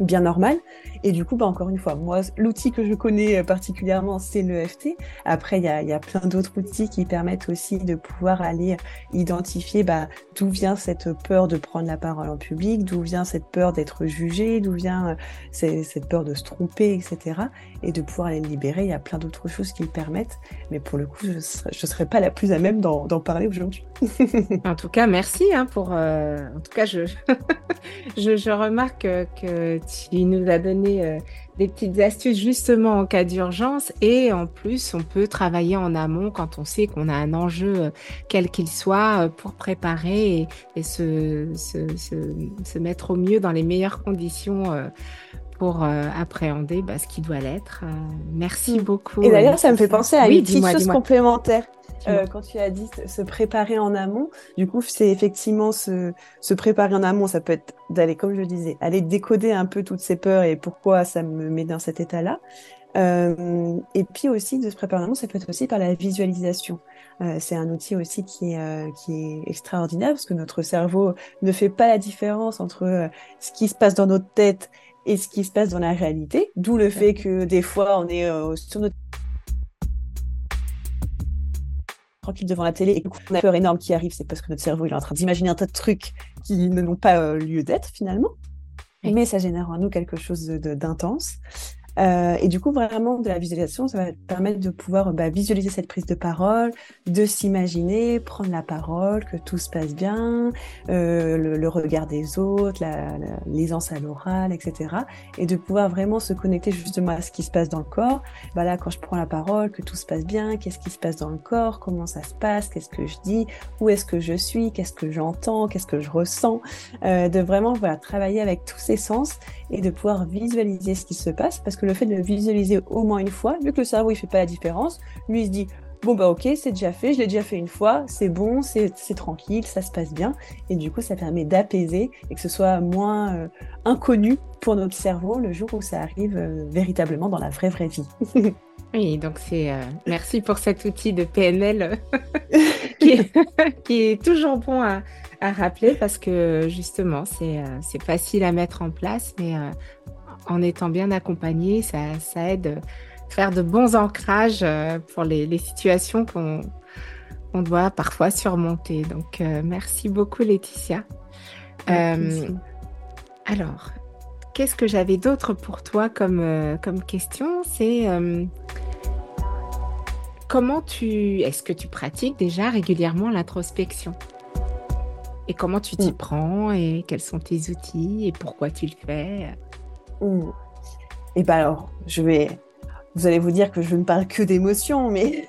bien normale. Et du coup, bah, encore une fois, moi, l'outil que je connais particulièrement, c'est l'E F T. Après, il y a, y a plein d'autres outils qui permettent aussi de pouvoir aller identifier bah, d'où vient cette peur de prendre la parole en public, d'où vient cette peur d'être jugé, d'où vient euh, ces, cette peur de se tromper, et cetera. Et de pouvoir aller le libérer. Il y a plein d'autres choses qui le permettent. Mais pour le coup, je ne serais, serais pas la plus à même d'en, d'en parler aujourd'hui. En tout cas, merci. Hein, pour, euh... En tout cas, je... je, je remarque que tu nous as donné Euh, des petites astuces justement en cas d'urgence, et en plus on peut travailler en amont quand on sait qu'on a un enjeu euh, quel qu'il soit euh, pour préparer et, et se, se, se, se mettre au mieux dans les meilleures conditions euh, pour euh, appréhender bah, ce qui doit l'être. Euh, merci beaucoup. Et d'ailleurs, euh, ça me fait penser à oui, une petite chose dis-moi. complémentaire. Euh, quand tu as dit se préparer en amont, du coup, c'est effectivement se, se préparer en amont. Ça peut être d'aller, comme je disais, aller décoder un peu toutes ces peurs et pourquoi ça me met dans cet état-là. Euh, et puis aussi, de se préparer en amont, ça peut être aussi par la visualisation. Euh, c'est un outil aussi qui, euh, qui est extraordinaire, parce que notre cerveau ne fait pas la différence entre euh, ce qui se passe dans notre tête et ce qui se passe dans la réalité. D'où le fait que des fois, on est euh, sur notre tranquille devant la télé et qu'on a peur énorme qui arrive, c'est parce que notre cerveau il est en train d'imaginer un tas de trucs qui ne n'ont pas euh, lieu d'être finalement, oui. mais ça génère en nous quelque chose de, de, d'intense. Euh, et du coup, vraiment, de la visualisation, ça va permettre de pouvoir bah, visualiser cette prise de parole, de s'imaginer, prendre la parole, que tout se passe bien, euh, le, le regard des autres, la, la, l'aisance à l'oral, et cetera. Et de pouvoir vraiment se connecter justement à ce qui se passe dans le corps. Bah là, quand je prends la parole, que tout se passe bien, qu'est-ce qui se passe dans le corps, comment ça se passe, qu'est-ce que je dis, où est-ce que je suis, qu'est-ce que j'entends, qu'est-ce que je ressens. Euh, de vraiment voilà, travailler avec tous ces sens et de pouvoir visualiser ce qui se passe, parce que le fait de le visualiser au moins une fois, vu que le cerveau il fait pas la différence, lui il se dit bon bah ok, c'est déjà fait, je l'ai déjà fait une fois, c'est bon, c'est, c'est tranquille, ça se passe bien. Et du coup, ça permet d'apaiser et que ce soit moins euh, inconnu pour notre cerveau le jour où ça arrive euh, véritablement dans la vraie, vraie vie. Oui, donc c'est... Euh, merci pour cet outil de P N L qui, est, qui est toujours bon à, à rappeler parce que justement, c'est, euh, c'est facile à mettre en place, mais euh, en étant bien accompagné, ça, ça aide... faire de bons ancrages pour les, les situations qu'on on doit parfois surmonter. Donc, euh, merci beaucoup, Laëtitia. Merci. Euh, alors, qu'est-ce que j'avais d'autre pour toi comme, euh, comme question ? C'est euh, comment tu... Est-ce que tu pratiques déjà régulièrement l'introspection ? Et comment tu t'y mmh. prends ? Et quels sont tes outils ? Et pourquoi tu le fais ? mmh. Et bien alors, je vais... Vous allez vous dire que je ne parle que d'émotions, mais...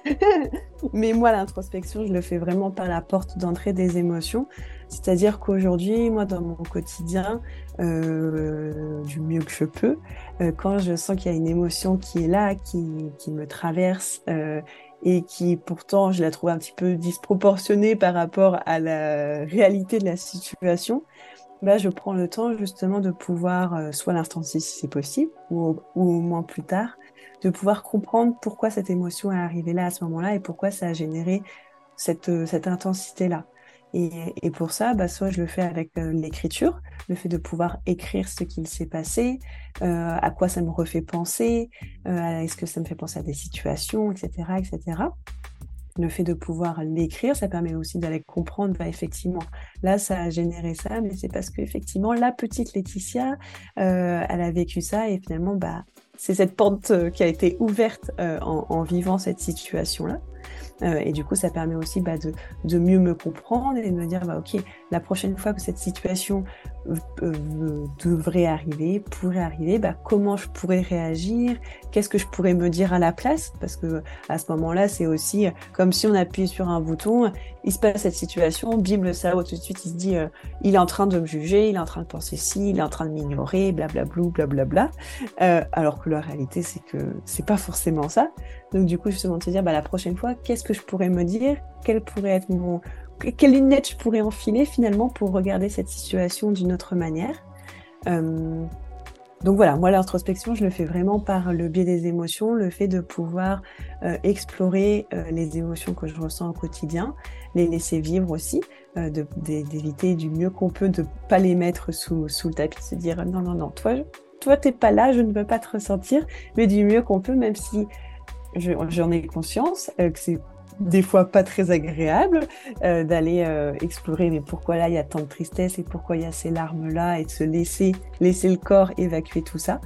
mais moi, l'introspection, je le fais vraiment par la porte d'entrée des émotions. C'est-à-dire qu'aujourd'hui, moi, dans mon quotidien, euh, du mieux que je peux, euh, quand je sens qu'il y a une émotion qui est là, qui, qui me traverse euh, et qui, pourtant, je la trouve un petit peu disproportionnée par rapport à la réalité de la situation, bah, je prends le temps justement de pouvoir, euh, soit l'instant si c'est possible, ou, ou au moins plus tard, de pouvoir comprendre pourquoi cette émotion est arrivée là à ce moment-là et pourquoi ça a généré cette, cette intensité-là. Et, et pour ça, bah, soit je le fais avec euh, l'écriture, le fait de pouvoir écrire ce qu'il s'est passé, euh, à quoi ça me refait penser, euh, est-ce que ça me fait penser à des situations, et cetera, et cetera. Le fait de pouvoir l'écrire, ça permet aussi d'aller comprendre, bah, effectivement, là, ça a généré ça, mais c'est parce qu'effectivement, la petite Laëtitia, euh, elle a vécu ça et finalement, bah, c'est cette porte euh, qui a été ouverte euh, en, en vivant cette situation-là. Euh, et du coup, ça permet aussi bah, de, de mieux me comprendre et de me dire, bah, ok, la prochaine fois que cette situation euh, devrait arriver, pourrait arriver, bah, comment je pourrais réagir, qu'est-ce que je pourrais me dire à la place, parce que à ce moment-là, c'est aussi comme si on appuie sur un bouton, il se passe cette situation, bim, le cerveau tout de suite, il se dit, euh, il est en train de me juger, il est en train de penser ci, il est en train de m'ignorer, blablablou, blablabla. Euh, alors que la réalité, c'est que c'est pas forcément ça. Donc du coup, justement, de se dire, bah, la prochaine fois, qu'est-ce que je pourrais me dire, quelle pourrait être mon... quelle lunette je pourrais enfiler finalement pour regarder cette situation d'une autre manière. Euh... Donc voilà, moi l'introspection, je le fais vraiment par le biais des émotions, le fait de pouvoir euh, explorer euh, les émotions que je ressens au quotidien, les laisser vivre aussi, euh, de, de, d'éviter du mieux qu'on peut de ne pas les mettre sous, sous le tapis, de se dire non, non, non, toi, toi t'es pas là, je ne veux pas te ressentir, mais du mieux qu'on peut, même si Je, j'en ai conscience euh, que c'est des fois pas très agréable euh, d'aller euh, explorer mais pourquoi là il y a tant de tristesse et pourquoi il y a ces larmes là et de se laisser laisser le corps évacuer tout ça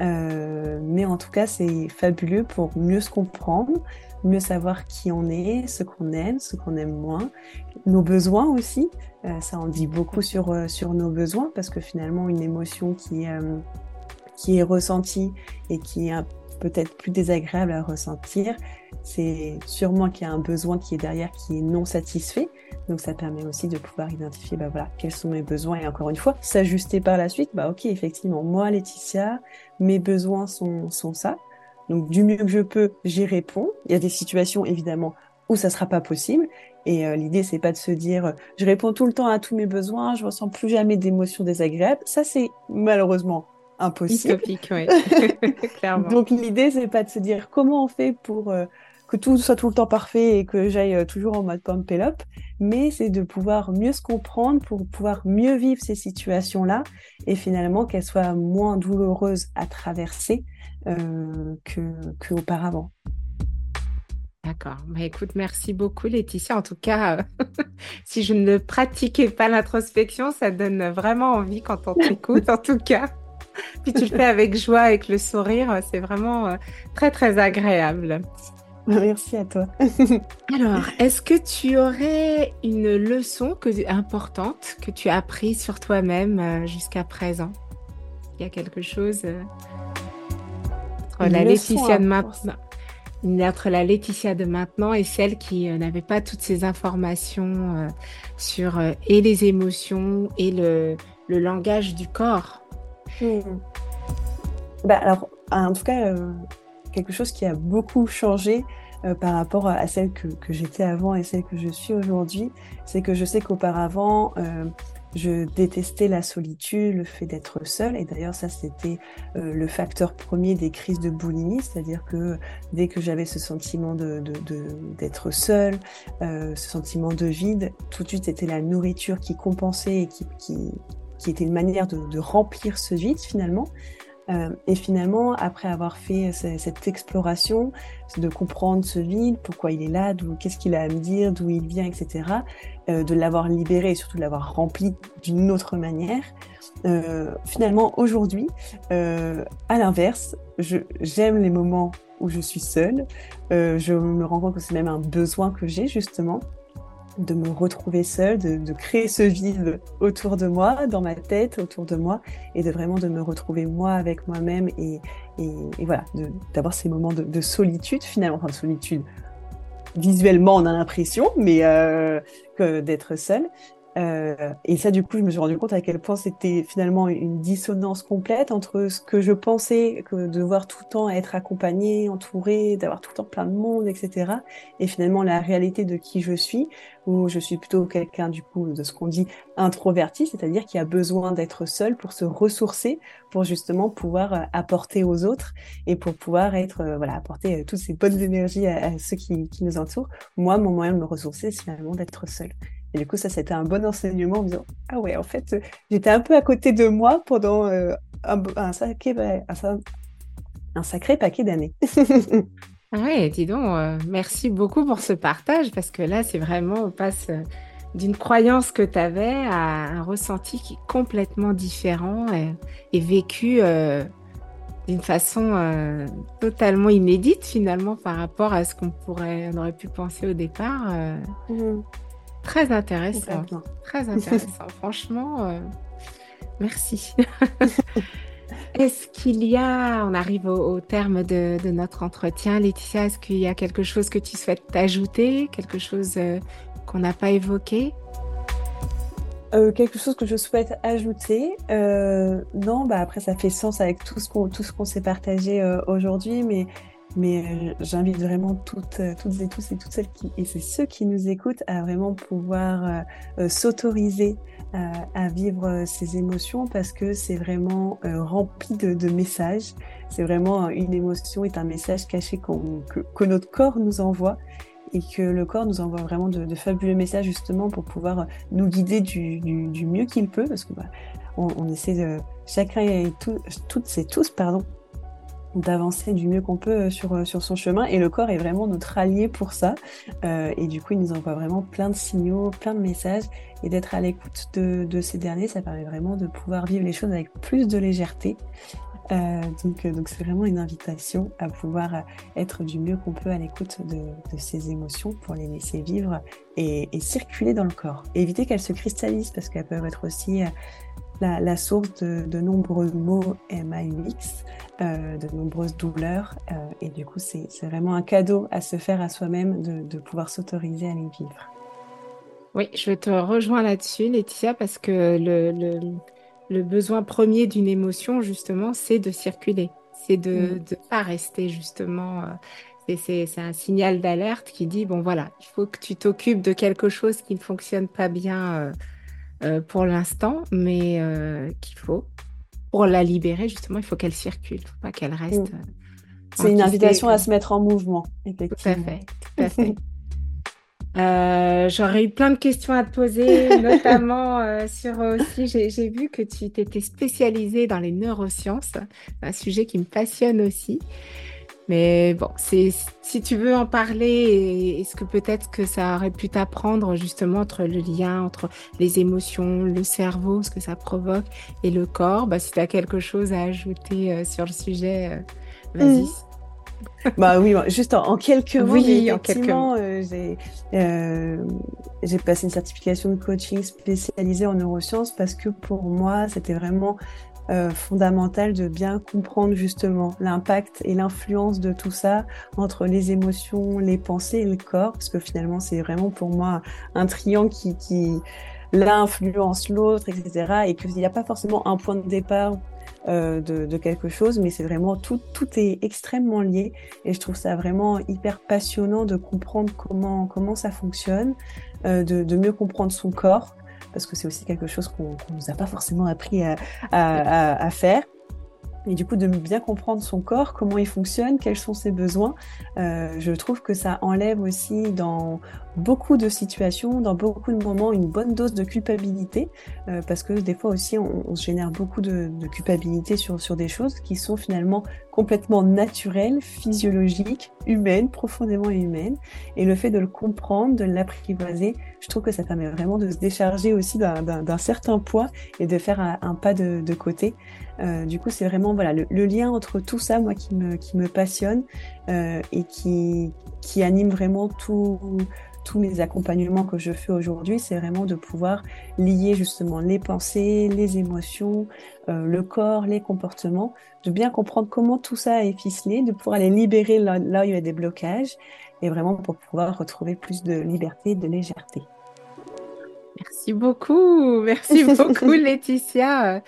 euh, mais en tout cas c'est fabuleux pour mieux se comprendre, mieux savoir qui on est, ce qu'on aime, ce qu'on aime moins, nos besoins aussi euh, ça en dit beaucoup sur, euh, sur nos besoins parce que finalement une émotion qui, euh, qui est ressentie et qui est un peut-être plus désagréable à ressentir, c'est sûrement qu'il y a un besoin qui est derrière, qui est non satisfait. Donc ça permet aussi de pouvoir identifier bah voilà, quels sont mes besoins et encore une fois, s'ajuster par la suite. Bah ok, effectivement, moi Laëtitia, mes besoins sont, sont ça. Donc du mieux que je peux, j'y réponds. Il y a des situations évidemment où ça ne sera pas possible. Et euh, l'idée, c'est pas de se dire euh, je réponds tout le temps à tous mes besoins, je ne ressens plus jamais d'émotions désagréables. Ça, c'est malheureusement impossible. Utopique, oui. Clairement. Donc l'idée, c'est pas de se dire comment on fait pour euh, que tout soit tout le temps parfait et que j'aille euh, toujours en mode pump-up, mais c'est de pouvoir mieux se comprendre pour pouvoir mieux vivre ces situations-là et finalement qu'elles soient moins douloureuses à traverser euh, que, qu'auparavant. D'accord. Bah, écoute, merci beaucoup Laëtitia. En tout cas, euh, si je ne pratiquais pas l'introspection, ça donne vraiment envie quand on t'écoute, en tout cas. Puis tu le fais avec joie, avec le sourire, c'est vraiment très très agréable. Merci à toi. Alors, est-ce que tu aurais une leçon que, importante que tu as apprise sur toi-même jusqu'à présent ? Il y a quelque chose entre une la Laëtitia de maintenant, entre la Laëtitia de maintenant et celle qui n'avait pas toutes ces informations sur et les émotions et le, le langage du corps. Hmm. Bah alors, en tout cas, euh, quelque chose qui a beaucoup changé euh, par rapport à celle que, que j'étais avant et celle que je suis aujourd'hui, c'est que je sais qu'auparavant, euh, je détestais la solitude, le fait d'être seule, et d'ailleurs ça c'était euh, le facteur premier des crises de boulimie, c'est-à-dire que dès que j'avais ce sentiment de, de, de, d'être seule, euh, ce sentiment de vide, tout de suite c'était la nourriture qui compensait et qui, qui, qui était une manière de, de remplir ce vide finalement. Euh, et finalement, après avoir fait c- cette exploration, de comprendre ce vide, pourquoi il est là, d'où, qu'est-ce qu'il a à me dire, d'où il vient, et cetera, euh, de l'avoir libéré et surtout de l'avoir rempli d'une autre manière, euh, finalement, aujourd'hui, euh, à l'inverse, je, j'aime les moments où je suis seule. Euh, je me rends compte que c'est même un besoin que j'ai, justement, de me retrouver seule, de, de créer ce vide autour de moi, dans ma tête, autour de moi, et de vraiment de me retrouver moi avec moi-même et, et, et voilà, de, d'avoir ces moments de, de solitude finalement, enfin de solitude, visuellement on a l'impression, mais euh, que d'être seule. Euh, et ça du coup je me suis rendu compte à quel point c'était finalement une dissonance complète entre ce que je pensais que devoir tout le temps être accompagnée, entourée, d'avoir tout le temps plein de monde, et cetera, et finalement la réalité de qui je suis, où je suis plutôt quelqu'un du coup de ce qu'on dit introverti, c'est-à-dire qui a besoin d'être seul pour se ressourcer, pour justement pouvoir apporter aux autres et pour pouvoir être euh, voilà, apporter toutes ces bonnes énergies à, à ceux qui, qui nous entourent. Moi, mon moyen de me ressourcer, c'est finalement d'être seul. Et du coup, ça, c'était un bon enseignement en me disant « Ah ouais, en fait, euh, j'étais un peu à côté de moi pendant euh, un, un, sacré, un, un sacré paquet d'années. » Ouais, dis donc, euh, merci beaucoup pour ce partage, parce que là, c'est vraiment, on passe d'une croyance que tu avais à un ressenti qui est complètement différent et, et vécu euh, d'une façon euh, totalement inédite, finalement, par rapport à ce qu'on pourrait, on aurait pu penser au départ. Euh... Mmh. Très intéressant, très intéressant. Franchement, euh, merci. Est-ce qu'il y a, on arrive au, au terme de, de notre entretien, Laëtitia, est-ce qu'il y a quelque chose que tu souhaites ajouter, quelque chose euh, qu'on n'a pas évoqué ? Euh, quelque chose que je souhaite ajouter, euh, non, bah après ça fait sens avec tout ce qu'on, tout ce qu'on s'est partagé euh, aujourd'hui, mais... Mais euh, j'invite vraiment toutes, euh, toutes et tous et toutes celles qui, et c'est ceux qui nous écoutent à vraiment pouvoir euh, euh, s'autoriser euh, à vivre euh, ces émotions, parce que c'est vraiment euh, rempli de, de messages. C'est vraiment une émotion est un message caché qu'on, que, que notre corps nous envoie, et que le corps nous envoie vraiment de, de fabuleux messages justement pour pouvoir nous guider du, du, du mieux qu'il peut, parce que bah, on, on essaie de chacun et tout, toutes et tous, pardon. d'avancer du mieux qu'on peut sur, sur son chemin, et le corps est vraiment notre allié pour ça, euh, et du coup il nous envoie vraiment plein de signaux, plein de messages, et d'être à l'écoute de, de ces derniers, ça permet vraiment de pouvoir vivre les choses avec plus de légèreté, euh, donc, donc c'est vraiment une invitation à pouvoir être du mieux qu'on peut à l'écoute de, de ces émotions pour les laisser vivre et, et circuler dans le corps, et éviter qu'elles se cristallisent, parce qu'elles peuvent être aussi euh, La, la source de, de nombreux maux M A U X, euh, de nombreuses douleurs, euh, et du coup c'est, c'est vraiment un cadeau à se faire à soi-même de, de pouvoir s'autoriser à les vivre. Oui, je te rejoins là-dessus, Laëtitia, parce que le, le, le besoin premier d'une émotion justement, c'est de circuler, c'est de ne pas rester justement... Euh, et c'est, c'est un signal d'alerte qui dit, bon voilà, il faut que tu t'occupes de quelque chose qui ne fonctionne pas bien... Euh, Euh, pour l'instant, mais euh, qu'il faut, pour la libérer justement, il faut qu'elle circule, il ne faut pas qu'elle reste... Euh, c'est une invitation que... à se mettre en mouvement, effectivement. Tout à fait, tout à fait. euh, j'aurais eu plein de questions à te poser, notamment euh, sur aussi, j'ai, j'ai vu que tu t'étais spécialisée dans les neurosciences, un sujet qui me passionne aussi. Mais bon, c'est, si tu veux en parler, est-ce que peut-être que ça aurait pu t'apprendre justement entre le lien, entre les émotions, le cerveau, ce que ça provoque, et le corps, bah, si tu as quelque chose à ajouter euh, sur le sujet, euh, vas-y. Mmh. Bah oui, juste en, en quelques mots. Oui, en quelques mots. Euh, j'ai, euh, j'ai passé une certification de coaching spécialisée en neurosciences, parce que pour moi, c'était vraiment... Euh, fondamental de bien comprendre justement l'impact et l'influence de tout ça entre les émotions, les pensées et le corps, parce que finalement c'est vraiment pour moi un triangle qui, qui l'un influence l'autre, et cetera, et qu'il n'y a pas forcément un point de départ euh, de, de quelque chose, mais c'est vraiment tout, tout est extrêmement lié et je trouve ça vraiment hyper passionnant de comprendre comment, comment ça fonctionne, euh, de, de mieux comprendre son corps, parce que c'est aussi quelque chose qu'on ne nous a pas forcément appris à, à, à, à faire. Et du coup, de bien comprendre son corps, comment il fonctionne, quels sont ses besoins. Euh, je trouve que ça enlève aussi dans beaucoup de situations, dans beaucoup de moments, une bonne dose de culpabilité. Euh, parce que des fois aussi, on, on se génère beaucoup de, de culpabilité sur, sur des choses qui sont finalement complètement naturelles, physiologiques, humaines, profondément humaines. Et le fait de le comprendre, de l'apprivoiser, je trouve que ça permet vraiment de se décharger aussi d'un, d'un, d'un certain poids et de faire un, un pas de, de côté. Euh, du coup, c'est vraiment voilà, le, le lien entre tout ça, moi, qui me, qui me passionne euh, et qui, qui anime vraiment tout, tous mes accompagnements que je fais aujourd'hui. C'est vraiment de pouvoir lier justement les pensées, les émotions, euh, le corps, les comportements, de bien comprendre comment tout ça est ficelé, de pouvoir les libérer là, là où il y a des blocages et vraiment pour pouvoir retrouver plus de liberté, de légèreté. Merci beaucoup, merci beaucoup Laëtitia.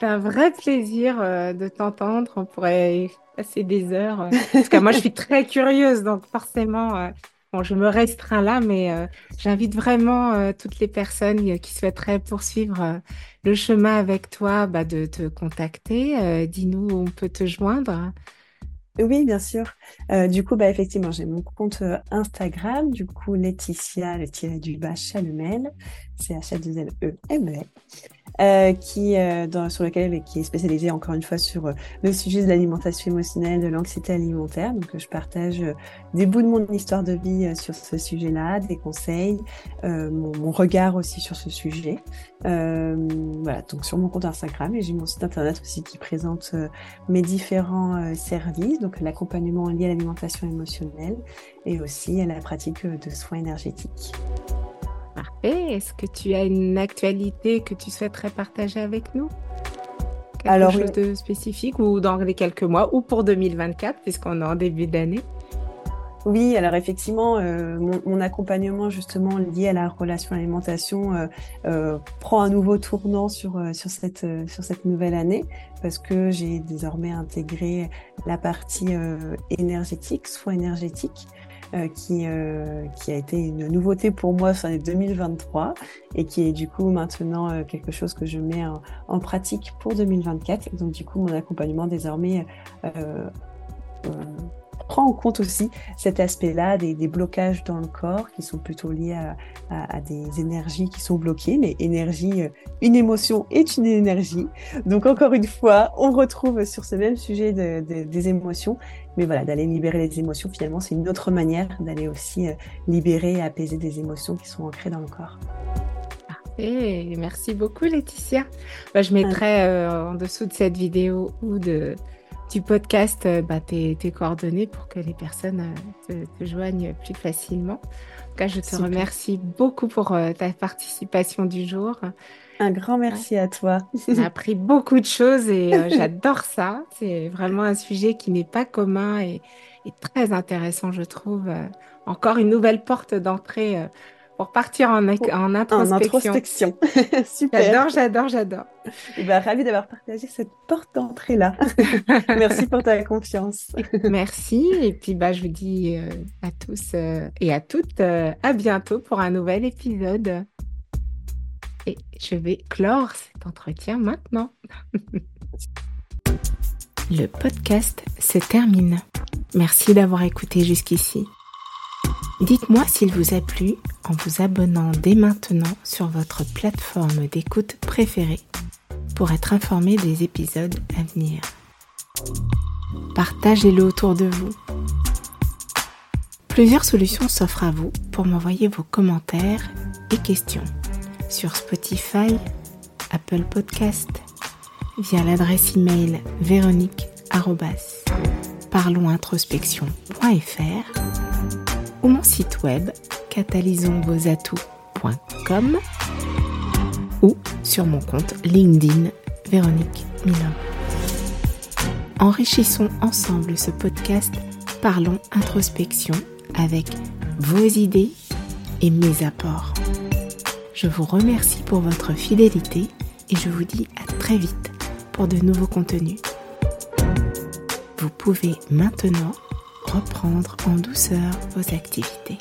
C'est un vrai plaisir de t'entendre, on pourrait passer des heures. Parce que moi je suis très curieuse, donc forcément, bon, je me restreins là, mais euh, j'invite vraiment euh, toutes les personnes qui souhaiteraient poursuivre euh, le chemin avec toi, bah, de te contacter. Euh, dis-nous où on peut te joindre. Oui, bien sûr. Euh, du coup, bah, effectivement, j'ai mon compte Instagram, du coup, Laëtitia, le tiret du bas, Challemel, c'est H A deux L E M E L, euh, qui, euh, dans, sur lequel, qui est spécialisée encore une fois sur euh, le sujet de l'alimentation émotionnelle, de l'anxiété alimentaire. Donc, euh, je partage euh, des bouts de mon histoire de vie euh, sur ce sujet-là, des conseils, euh, mon, mon regard aussi sur ce sujet. Euh, voilà, donc sur mon compte Instagram, et j'ai mon site internet aussi qui présente euh, mes différents euh, services. Donc, l'accompagnement lié à l'alimentation émotionnelle et aussi à la pratique de soins énergétiques. Parfait. Est-ce que tu as une actualité que tu souhaiterais partager avec nous ? Quelque Alors, chose oui. de spécifique ou dans les quelques mois ou pour deux mille vingt-quatre puisqu'on est en début d'année ? Oui, alors effectivement, euh, mon, mon accompagnement justement lié à la relation à l'alimentation euh, euh, prend un nouveau tournant sur euh, sur cette euh, sur cette nouvelle année parce que j'ai désormais intégré la partie euh, énergétique, soins énergétiques. Euh, qui, euh, qui a été une nouveauté pour moi sur l'année deux mille vingt-trois et qui est du coup maintenant euh, quelque chose que je mets en, en pratique pour deux mille vingt-quatre. Donc du coup, mon accompagnement désormais euh, euh, prend en compte aussi cet aspect-là des, des blocages dans le corps qui sont plutôt liés à, à, à des énergies qui sont bloquées, mais énergie, une émotion est une énergie. Donc encore une fois, on retrouve sur ce même sujet de, de, des émotions. Mais voilà, d'aller libérer les émotions, finalement, c'est une autre manière d'aller aussi euh, libérer et apaiser des émotions qui sont ancrées dans le corps. Parfait. Merci beaucoup, Laëtitia. Bah, je mettrai euh, en dessous de cette vidéo ou de, du podcast euh, bah, tes, tes coordonnées pour que les personnes euh, te, te joignent plus facilement. En tout cas, je te Super. remercie beaucoup pour euh, ta participation du jour. Un grand merci ouais. à toi. On a appris beaucoup de choses et euh, j'adore ça. C'est vraiment un sujet qui n'est pas commun et, et très intéressant, je trouve. Euh, encore une nouvelle porte d'entrée euh, pour partir en, en introspection. En introspection. Super. J'adore, j'adore, j'adore. Et ben, ravie d'avoir partagé cette porte d'entrée-là. Merci pour ta confiance. Merci. Et puis, bah, je vous dis euh, à tous euh, et à toutes euh, à bientôt pour un nouvel épisode. Et je vais clore cet entretien maintenant. Le podcast se termine. Merci d'avoir écouté jusqu'ici. Dites-moi s'il vous a plu en vous abonnant dès maintenant sur votre plateforme d'écoute préférée pour être informé des épisodes à venir. Partagez-le autour de vous. Plusieurs solutions s'offrent à vous pour m'envoyer vos commentaires et questions. Sur Spotify, Apple Podcast, via l'adresse email véronique arobase parlons introspection point f r ou mon site web catalysons vos atouts point com ou sur mon compte LinkedIn Véronique Milhomme. Enrichissons ensemble ce podcast Parlons Introspection avec vos idées et mes apports. Je vous remercie pour votre fidélité et je vous dis à très vite pour de nouveaux contenus. Vous pouvez maintenant reprendre en douceur vos activités.